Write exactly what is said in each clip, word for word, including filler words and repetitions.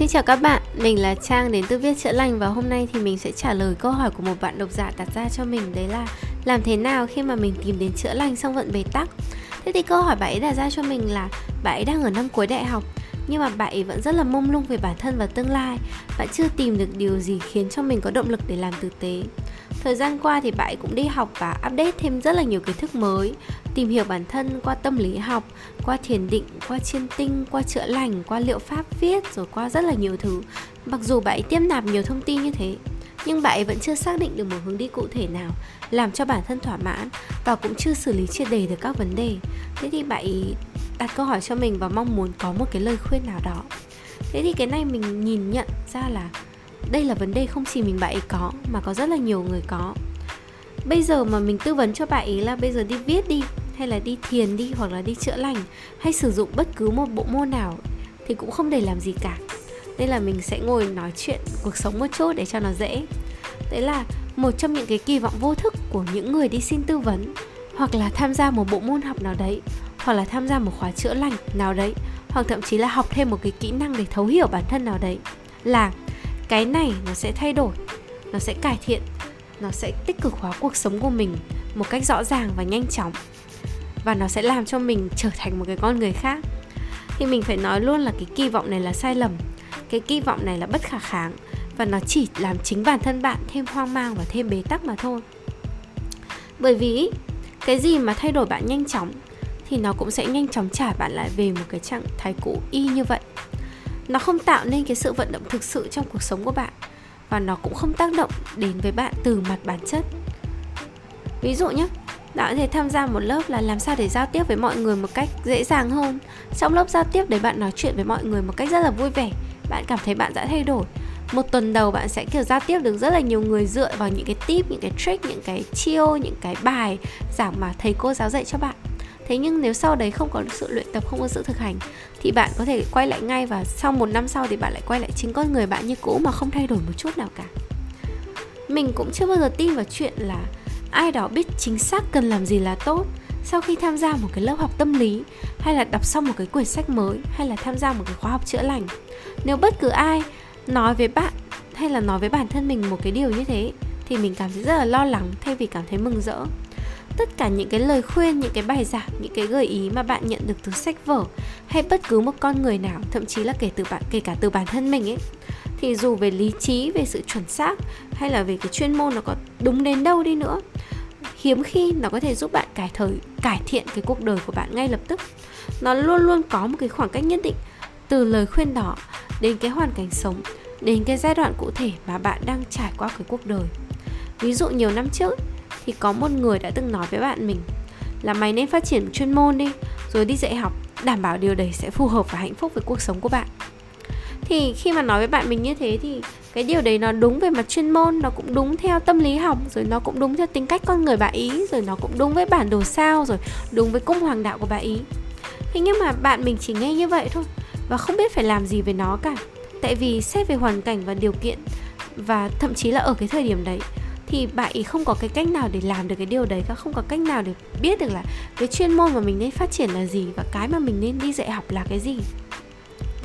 Xin chào các bạn, mình là Trang đến từ Viết Chữa Lành. Và hôm nay thì mình sẽ trả lời câu hỏi của một bạn độc giả đặt ra cho mình. Đấy là làm thế nào khi mà mình tìm đến chữa lành xong vẫn bế tắc. Thế thì câu hỏi bạn ấy đặt ra cho mình là bạn ấy đang ở năm cuối đại học, nhưng mà bạn ấy vẫn rất là mông lung về bản thân và tương lai. Bạn chưa tìm được điều gì khiến cho mình có động lực để làm tử tế. Thời gian qua thì bạn ấy cũng đi học và update thêm rất là nhiều kiến thức mới, tìm hiểu bản thân qua tâm lý học, qua thiền định, qua chiêm tinh, qua chữa lành, qua liệu pháp viết, rồi qua rất là nhiều thứ. Mặc dù bạn ấy tiếp nạp nhiều thông tin như thế, nhưng bạn ấy vẫn chưa xác định được một hướng đi cụ thể nào làm cho bản thân thỏa mãn, và cũng chưa xử lý triệt để được các vấn đề. Thế thì bạn ấy đặt câu hỏi cho mình và mong muốn có một cái lời khuyên nào đó. Thế thì cái này mình nhìn nhận ra là đây là vấn đề không chỉ mình bạn ấy có, mà có rất là nhiều người có. Bây giờ mà mình tư vấn cho bạn ấy là bây giờ đi viết đi, hay là đi thiền đi, hoặc là đi chữa lành, hay sử dụng bất cứ một bộ môn nào, thì cũng không để làm gì cả. Nên là mình sẽ ngồi nói chuyện cuộc sống một chút để cho nó dễ. Đấy là một trong những cái kỳ vọng vô thức của những người đi xin tư vấn, hoặc là tham gia một bộ môn học nào đấy, hoặc là tham gia một khóa chữa lành nào đấy, hoặc thậm chí là học thêm một cái kỹ năng để thấu hiểu bản thân nào đấy, là cái này nó sẽ thay đổi, nó sẽ cải thiện, nó sẽ tích cực hóa cuộc sống của mình một cách rõ ràng và nhanh chóng, và nó sẽ làm cho mình trở thành một cái con người khác. Thì mình phải nói luôn là cái kỳ vọng này là sai lầm. Cái kỳ vọng này là bất khả kháng, và nó chỉ làm chính bản thân bạn thêm hoang mang và thêm bế tắc mà thôi. Bởi vì cái gì mà thay đổi bạn nhanh chóng thì nó cũng sẽ nhanh chóng trả bạn lại về một cái trạng thái cũ y như vậy. Nó không tạo nên cái sự vận động thực sự trong cuộc sống của bạn, và nó cũng không tác động đến với bạn từ mặt bản chất. Ví dụ nhé, bạn có thể tham gia một lớp là làm sao để giao tiếp với mọi người một cách dễ dàng hơn. Trong lớp giao tiếp đấy, bạn nói chuyện với mọi người một cách rất là vui vẻ, bạn cảm thấy bạn đã thay đổi. Một tuần đầu bạn sẽ kiểu giao tiếp được rất là nhiều người dựa vào những cái tip, những cái trick, những cái chiêu, những cái bài giảng mà thầy cô giáo dạy cho bạn. Thế nhưng nếu sau đấy không có sự luyện tập, không có sự thực hành, thì bạn có thể quay lại ngay, và sau một năm sau thì bạn lại quay lại chính con người bạn như cũ mà không thay đổi một chút nào cả. Mình cũng chưa bao giờ tin vào chuyện là ai đó biết chính xác cần làm gì là tốt sau khi tham gia một cái lớp học tâm lý, hay là đọc xong một cái quyển sách mới, hay là tham gia một cái khóa học chữa lành. Nếu bất cứ ai nói với bạn hay là nói với bản thân mình một cái điều như thế, thì mình cảm thấy rất là lo lắng thay vì cảm thấy mừng rỡ. Tất cả những cái lời khuyên, những cái bài giảng, những cái gợi ý mà bạn nhận được từ sách vở, hay bất cứ một con người nào, thậm chí là kể từ bạn, kể cả từ bản thân mình ấy, thì dù về lý trí, về sự chuẩn xác, hay là về cái chuyên môn nó có đúng đến đâu đi nữa, hiếm khi nó có thể giúp bạn cải thời, cải thiện cái cuộc đời của bạn ngay lập tức. Nó luôn luôn có một cái khoảng cách nhất định từ lời khuyên đó đến cái hoàn cảnh sống, đến cái giai đoạn cụ thể mà bạn đang trải qua cái cuộc đời. Ví dụ nhiều năm trước thì có một người đã từng nói với bạn mình là mày nên phát triển chuyên môn đi, rồi đi dạy học, đảm bảo điều đấy sẽ phù hợp và hạnh phúc với cuộc sống của bạn. Thì khi mà nói với bạn mình như thế thì cái điều đấy nó đúng về mặt chuyên môn, nó cũng đúng theo tâm lý học, rồi nó cũng đúng theo tính cách con người bạn ý, rồi nó cũng đúng với bản đồ sao, rồi đúng với cung hoàng đạo của bạn ý. Thế nhưng mà bạn mình chỉ nghe như vậy thôi và không biết phải làm gì với nó cả. Tại vì xét về hoàn cảnh và điều kiện, và thậm chí là ở cái thời điểm đấy, thì bạn ý không có cái cách nào để làm được cái điều đấy, không có cách nào để biết được là cái chuyên môn mà mình nên phát triển là gì, và cái mà mình nên đi dạy học là cái gì.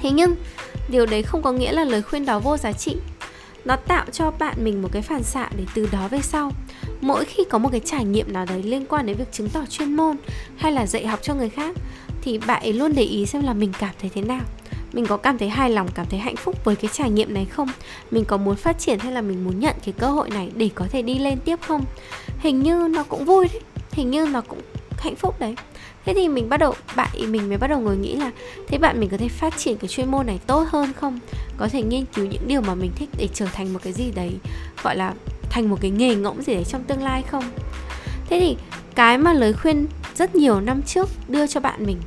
Thế nhưng điều đấy không có nghĩa là lời khuyên đó vô giá trị. Nó tạo cho bạn mình một cái phản xạ để từ đó về sau, mỗi khi có một cái trải nghiệm nào đấy liên quan đến việc chứng tỏ chuyên môn hay là dạy học cho người khác, thì bạn ấy luôn để ý xem là mình cảm thấy thế nào, mình có cảm thấy hài lòng, cảm thấy hạnh phúc với cái trải nghiệm này không, mình có muốn phát triển hay là mình muốn nhận cái cơ hội này để có thể đi lên tiếp không. Hình như nó cũng vui đấy, hình như nó cũng hạnh phúc đấy. Thế thì mình bắt đầu, bạn mình mới bắt đầu ngồi nghĩ là thế bạn mình có thể phát triển cái chuyên môn này tốt hơn không, có thể nghiên cứu những điều mà mình thích để trở thành một cái gì đấy, gọi là thành một cái nghề ngỗng gì đấy trong tương lai không. Thế thì cái mà lời khuyên rất nhiều năm trước đưa cho bạn mình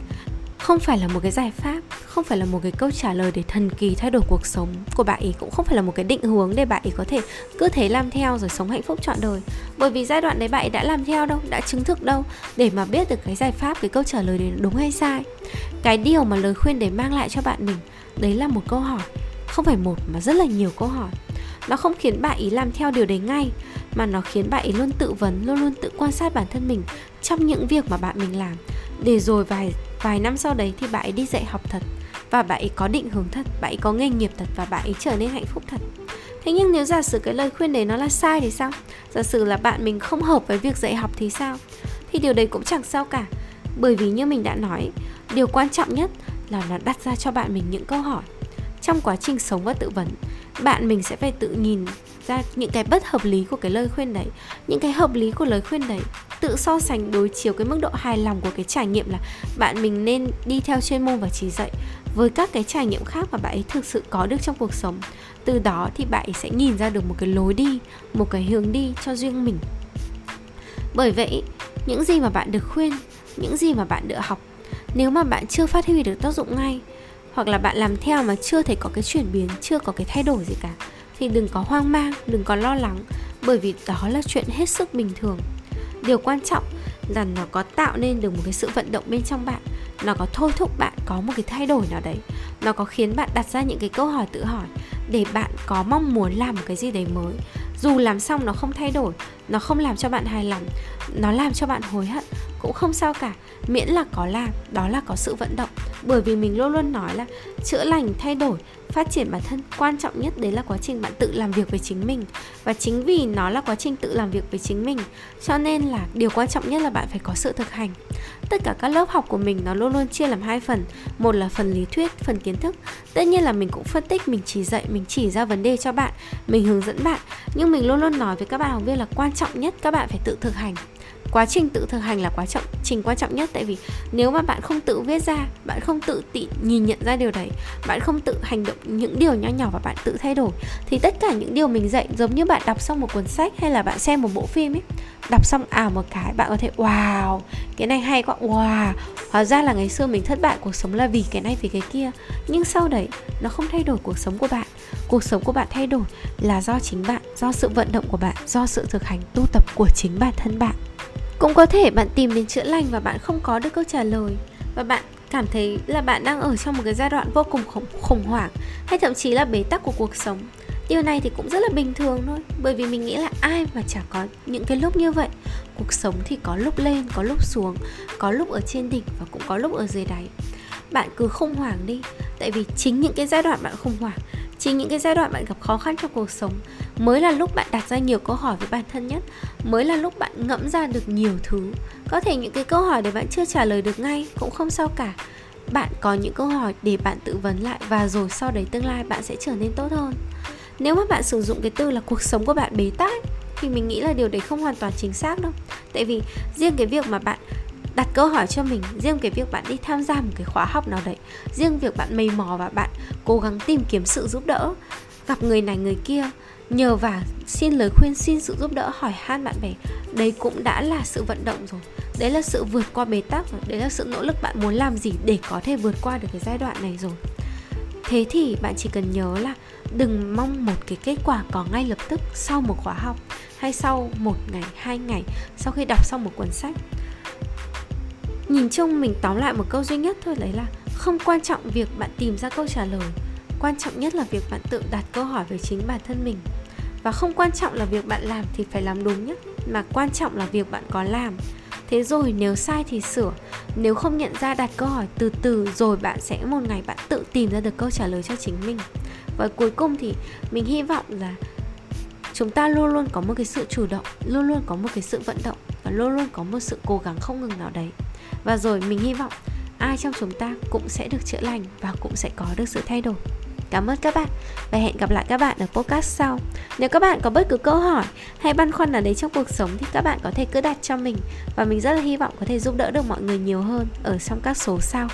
không phải là một cái giải pháp, không phải là một cái câu trả lời để thần kỳ thay đổi cuộc sống của bạn ấy, cũng không phải là một cái định hướng để bạn ấy có thể cứ thế làm theo rồi sống hạnh phúc trọn đời. Bởi vì giai đoạn đấy bạn ấy đã làm theo đâu, đã chứng thực đâu để mà biết được cái giải pháp, cái câu trả lời đấy đúng hay sai. Cái điều mà lời khuyên để mang lại cho bạn mình, đấy là một câu hỏi, không phải một mà rất là nhiều câu hỏi. Nó không khiến bạn ấy làm theo điều đấy ngay, mà nó khiến bạn ấy luôn tự vấn, luôn luôn tự quan sát bản thân mình trong những việc mà bạn mình làm. Để rồi vài, vài năm sau đấy thì bạn ấy đi dạy học thật, và bạn ấy có định hướng thật, bạn ấy có nghề nghiệp thật và bạn ấy trở nên hạnh phúc thật. Thế nhưng nếu giả sử cái lời khuyên đấy nó là sai thì sao? Giả sử là bạn mình không hợp với việc dạy học thì sao? Thì điều đấy cũng chẳng sao cả. Bởi vì như mình đã nói, điều quan trọng nhất là nó đặt ra cho bạn mình những câu hỏi. Trong quá trình sống và tự vấn, bạn mình sẽ phải tự nhìn ra những cái bất hợp lý của cái lời khuyên đấy, những cái hợp lý của lời khuyên đấy, tự so sánh đối chiếu cái mức độ hài lòng của cái trải nghiệm là bạn mình nên đi theo chuyên môn và chỉ dạy với các cái trải nghiệm khác mà bạn ấy thực sự có được trong cuộc sống. Từ đó thì bạn ấy sẽ nhìn ra được một cái lối đi, một cái hướng đi cho riêng mình. Bởi vậy, những gì mà bạn được khuyên, những gì mà bạn được học, nếu mà bạn chưa phát huy được tác dụng ngay, hoặc là bạn làm theo mà chưa thấy có cái chuyển biến, chưa có cái thay đổi gì cả, thì đừng có hoang mang, đừng có lo lắng, bởi vì đó là chuyện hết sức bình thường. Điều quan trọng là nó có tạo nên được một cái sự vận động bên trong bạn, nó có thôi thúc bạn có một cái thay đổi nào đấy, nó có khiến bạn đặt ra những cái câu hỏi tự hỏi để bạn có mong muốn làm một cái gì đấy mới. Dù làm xong nó không thay đổi, nó không làm cho bạn hài lòng, nó làm cho bạn hối hận, cũng không sao cả, miễn là có làm, đó là có sự vận động. Bởi vì mình luôn luôn nói là chữa lành, thay đổi, phát triển bản thân, quan trọng nhất đấy là quá trình bạn tự làm việc với chính mình. Và chính vì nó là quá trình tự làm việc với chính mình, cho nên là điều quan trọng nhất là bạn phải có sự thực hành. Tất cả các lớp học của mình nó luôn luôn chia làm hai phần. Một là phần lý thuyết, phần kiến thức. Tất nhiên là mình cũng phân tích, mình chỉ dạy, mình chỉ ra vấn đề cho bạn, mình hướng dẫn bạn. Nhưng mình luôn luôn nói với các bạn học viên là quan trọng nhất các bạn phải tự thực hành. Quá trình tự thực hành là quá trọng, trình quan trọng nhất. Tại vì nếu mà bạn không tự viết ra, bạn không tự tị, nhìn nhận ra điều đấy, bạn không tự hành động những điều nhỏ nhỏ và bạn tự thay đổi, thì tất cả những điều mình dạy giống như bạn đọc xong một cuốn sách hay là bạn xem một bộ phim ấy. Đọc xong ào một cái, bạn có thể wow, cái này hay quá, wow, hóa ra là ngày xưa mình thất bại cuộc sống là vì cái này, vì cái kia. Nhưng sau đấy, nó không thay đổi cuộc sống của bạn. Cuộc sống của bạn thay đổi là do chính bạn, do sự vận động của bạn, do sự thực hành tu tập của chính bản thân bạn. Cũng có thể bạn tìm đến chữa lành và bạn không có được câu trả lời, và bạn cảm thấy là bạn đang ở trong một cái giai đoạn vô cùng khủng hoảng, hay thậm chí là bế tắc của cuộc sống. Điều này thì cũng rất là bình thường thôi, bởi vì mình nghĩ là ai mà chả có những cái lúc như vậy. Cuộc sống thì có lúc lên, có lúc xuống, có lúc ở trên đỉnh và cũng có lúc ở dưới đáy. Bạn cứ khủng hoảng đi, tại vì chính những cái giai đoạn bạn khủng hoảng, chính những cái giai đoạn bạn gặp khó khăn trong cuộc sống mới là lúc bạn đặt ra nhiều câu hỏi với bản thân nhất, mới là lúc bạn ngẫm ra được nhiều thứ. Có thể những cái câu hỏi để bạn chưa trả lời được ngay cũng không sao cả. Bạn có những câu hỏi để bạn tự vấn lại và rồi sau đấy tương lai bạn sẽ trở nên tốt hơn. Nếu mà bạn sử dụng cái từ là cuộc sống của bạn bế tắc ấy, thì mình nghĩ là điều đấy không hoàn toàn chính xác đâu. Tại vì riêng cái việc mà bạn đặt câu hỏi cho mình, riêng cái việc bạn đi tham gia một cái khóa học nào đấy, riêng việc bạn mày mò và bạn cố gắng tìm kiếm sự giúp đỡ, gặp người này người kia, nhờ vả xin lời khuyên, xin sự giúp đỡ, hỏi han bạn bè, đấy cũng đã là sự vận động rồi. Đấy là sự vượt qua bế tắc rồi, đấy là sự nỗ lực bạn muốn làm gì để có thể vượt qua được cái giai đoạn này rồi. Thế thì bạn chỉ cần nhớ là đừng mong một cái kết quả có ngay lập tức sau một khóa học hay sau một ngày, hai ngày sau khi đọc xong một cuốn sách. Nhìn chung mình tóm lại một câu duy nhất thôi, đấy là không quan trọng việc bạn tìm ra câu trả lời, quan trọng nhất là việc bạn tự đặt câu hỏi về chính bản thân mình. Và không quan trọng là việc bạn làm thì phải làm đúng nhất, mà quan trọng là việc bạn có làm. Thế rồi nếu sai thì sửa, nếu không nhận ra đặt câu hỏi từ từ, rồi bạn sẽ một ngày bạn tự tìm ra được câu trả lời cho chính mình. Và cuối cùng thì mình hy vọng là chúng ta luôn luôn có một cái sự chủ động, luôn luôn có một cái sự vận động và luôn luôn có một sự cố gắng không ngừng nào đấy. Và rồi mình hy vọng ai trong chúng ta cũng sẽ được chữa lành và cũng sẽ có được sự thay đổi. Cảm ơn các bạn và hẹn gặp lại các bạn ở podcast sau. Nếu các bạn có bất cứ câu hỏi hay băn khoăn nào đấy trong cuộc sống thì các bạn có thể cứ đặt cho mình, và mình rất là hy vọng có thể giúp đỡ được mọi người nhiều hơn ở trong các số sau.